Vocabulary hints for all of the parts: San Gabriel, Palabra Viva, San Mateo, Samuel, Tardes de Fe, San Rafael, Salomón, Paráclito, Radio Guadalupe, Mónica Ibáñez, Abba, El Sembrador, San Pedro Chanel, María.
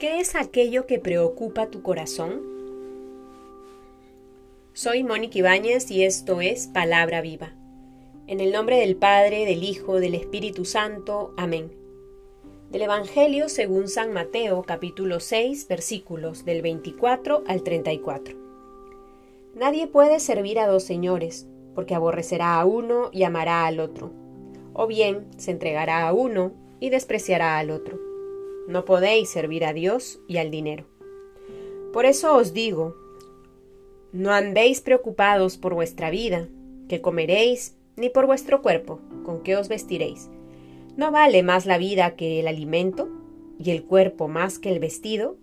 ¿Qué es aquello que preocupa tu corazón? Soy Mónica Ibáñez y esto es Palabra Viva. En el nombre del Padre, del Hijo, del Espíritu Santo. Amén. Del Evangelio según San Mateo, capítulo 6, versículos del 24 al 34. Nadie puede servir a dos señores, porque aborrecerá a uno y amará al otro, o bien se entregará a uno y despreciará al otro. No podéis servir a Dios y al dinero. Por eso os digo, no andéis preocupados por vuestra vida, que comeréis, ni por vuestro cuerpo, con qué os vestiréis. ¿No vale más la vida que el alimento, y el cuerpo más que el vestido?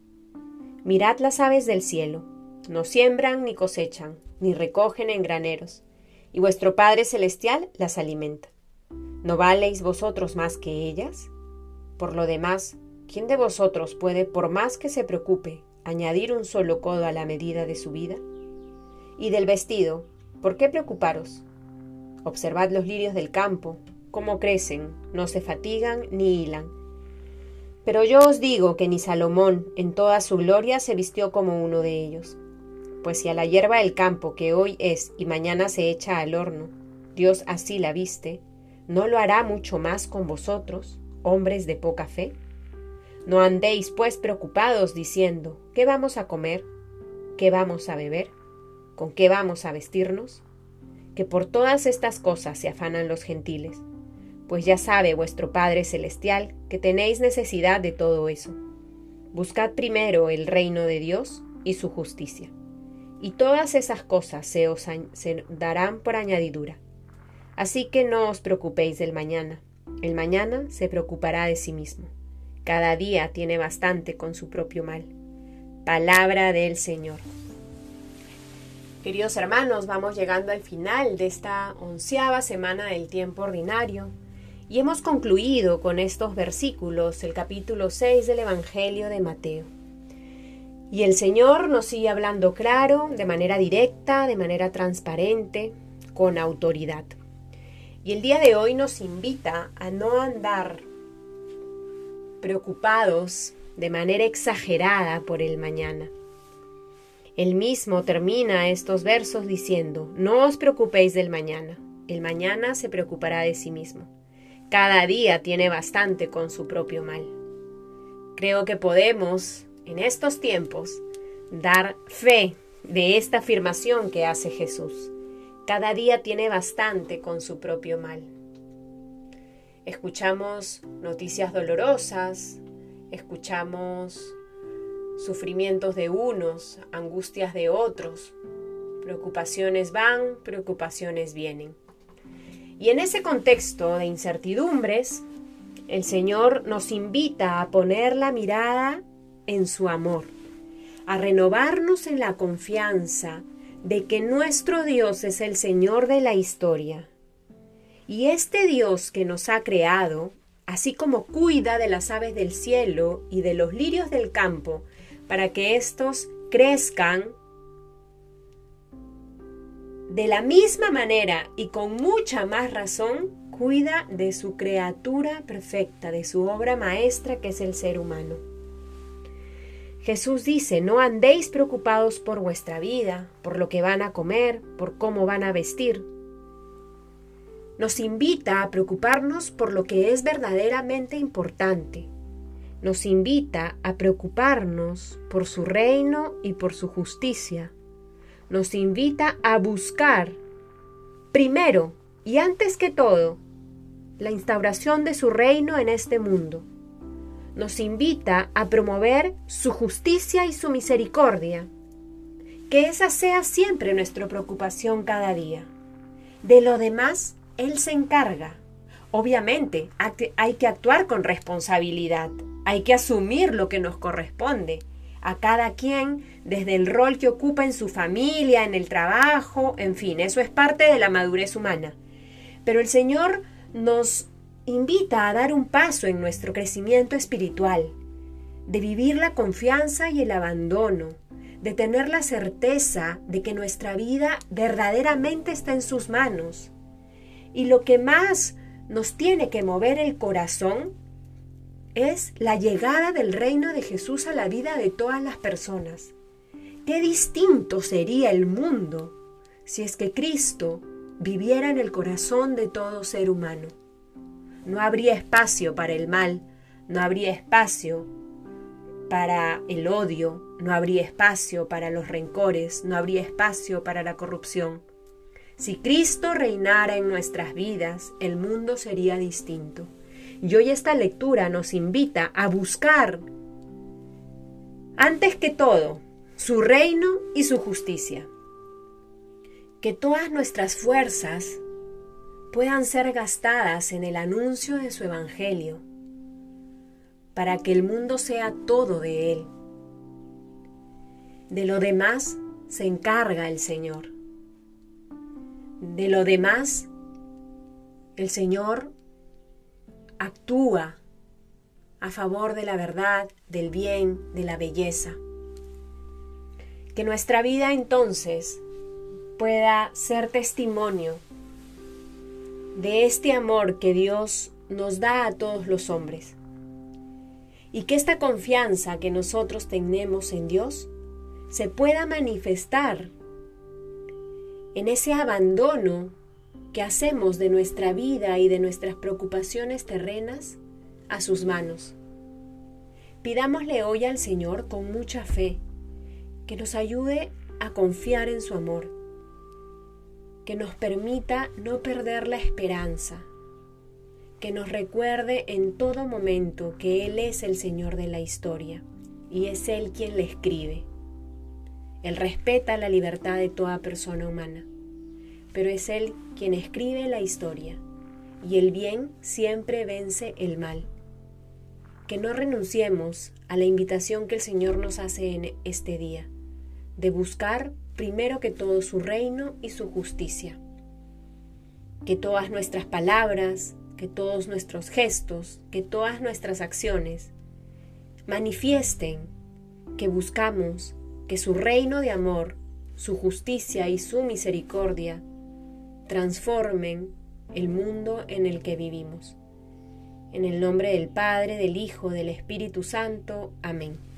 Mirad las aves del cielo, no siembran ni cosechan, ni recogen en graneros, y vuestro Padre Celestial las alimenta. ¿No valéis vosotros más que ellas? Por lo demás, ¿quién de vosotros puede, por más que se preocupe, añadir un solo codo a la medida de su vida? Y del vestido, ¿por qué preocuparos? Observad los lirios del campo, cómo crecen, no se fatigan ni hilan. Pero yo os digo que ni Salomón, en toda su gloria, se vistió como uno de ellos. Pues si a la hierba del campo, que hoy es y mañana se echa al horno, Dios así la viste, ¿no lo hará mucho más con vosotros, hombres de poca fe? No andéis pues preocupados diciendo, ¿qué vamos a comer? ¿Qué vamos a beber? ¿Con qué vamos a vestirnos? Que por todas estas cosas se afanan los gentiles, pues ya sabe vuestro Padre Celestial que tenéis necesidad de todo eso. Buscad primero el reino de Dios y su justicia, y todas esas cosas se darán por añadidura. Así que no os preocupéis del mañana, el mañana se preocupará de sí mismo. Cada día tiene bastante con su propio mal. Palabra del Señor. Queridos hermanos, vamos llegando al final de esta 11ª semana del tiempo ordinario y hemos concluido con estos versículos el capítulo 6 del Evangelio de Mateo. Y el Señor nos sigue hablando claro, de manera directa, de manera transparente, con autoridad. Y el día de hoy nos invita a no andar preocupados de manera exagerada por el mañana. Él mismo termina estos versos diciendo, no os preocupéis del mañana, el mañana se preocupará de sí mismo. Cada día tiene bastante con su propio mal. Creo que podemos, en estos tiempos, dar fe de esta afirmación que hace Jesús. Cada día tiene bastante con su propio mal. Escuchamos noticias dolorosas, escuchamos sufrimientos de unos, angustias de otros, preocupaciones van, preocupaciones vienen. Y en ese contexto de incertidumbres, el Señor nos invita a poner la mirada en su amor, a renovarnos en la confianza de que nuestro Dios es el Señor de la historia. Y este Dios que nos ha creado, así como cuida de las aves del cielo y de los lirios del campo, para que estos crezcan de la misma manera y con mucha más razón, cuida de su criatura perfecta, de su obra maestra que es el ser humano. Jesús dice, no andéis preocupados por vuestra vida, por lo que van a comer, por cómo van a vestir. Nos invita a preocuparnos por lo que es verdaderamente importante. Nos invita a preocuparnos por su reino y por su justicia. Nos invita a buscar, primero y antes que todo, la instauración de su reino en este mundo. Nos invita a promover su justicia y su misericordia. Que esa sea siempre nuestra preocupación cada día. De lo demás, Él se encarga. Obviamente, hay que actuar con responsabilidad. Hay que asumir lo que nos corresponde a cada quien desde el rol que ocupa en su familia, en el trabajo, en fin, eso es parte de la madurez humana. Pero el Señor nos invita a dar un paso en nuestro crecimiento espiritual, de vivir la confianza y el abandono, de tener la certeza de que nuestra vida verdaderamente está en sus manos. Y lo que más nos tiene que mover el corazón es la llegada del reino de Jesús a la vida de todas las personas. Qué distinto sería el mundo si es que Cristo viviera en el corazón de todo ser humano. No habría espacio para el mal, no habría espacio para el odio, no habría espacio para los rencores, no habría espacio para la corrupción. Si Cristo reinara en nuestras vidas, el mundo sería distinto. Y hoy esta lectura nos invita a buscar, antes que todo, su reino y su justicia. Que todas nuestras fuerzas puedan ser gastadas en el anuncio de su evangelio, para que el mundo sea todo de él. De lo demás se encarga el Señor. De lo demás, el Señor actúa a favor de la verdad, del bien, de la belleza. Que nuestra vida entonces pueda ser testimonio de este amor que Dios nos da a todos los hombres. Y que esta confianza que nosotros tenemos en Dios se pueda manifestar en ese abandono que hacemos de nuestra vida y de nuestras preocupaciones terrenas a sus manos. Pidámosle hoy al Señor con mucha fe que nos ayude a confiar en su amor, que nos permita no perder la esperanza, que nos recuerde en todo momento que Él es el Señor de la historia y es Él quien la escribe. Él respeta la libertad de toda persona humana, pero es Él quien escribe la historia, y el bien siempre vence el mal. Que no renunciemos a la invitación que el Señor nos hace en este día, de buscar primero que todo su reino y su justicia. Que todas nuestras palabras, que todos nuestros gestos, que todas nuestras acciones manifiesten que buscamos que su reino de amor, su justicia y su misericordia transformen el mundo en el que vivimos. En el nombre del Padre, del Hijo, del Espíritu Santo. Amén.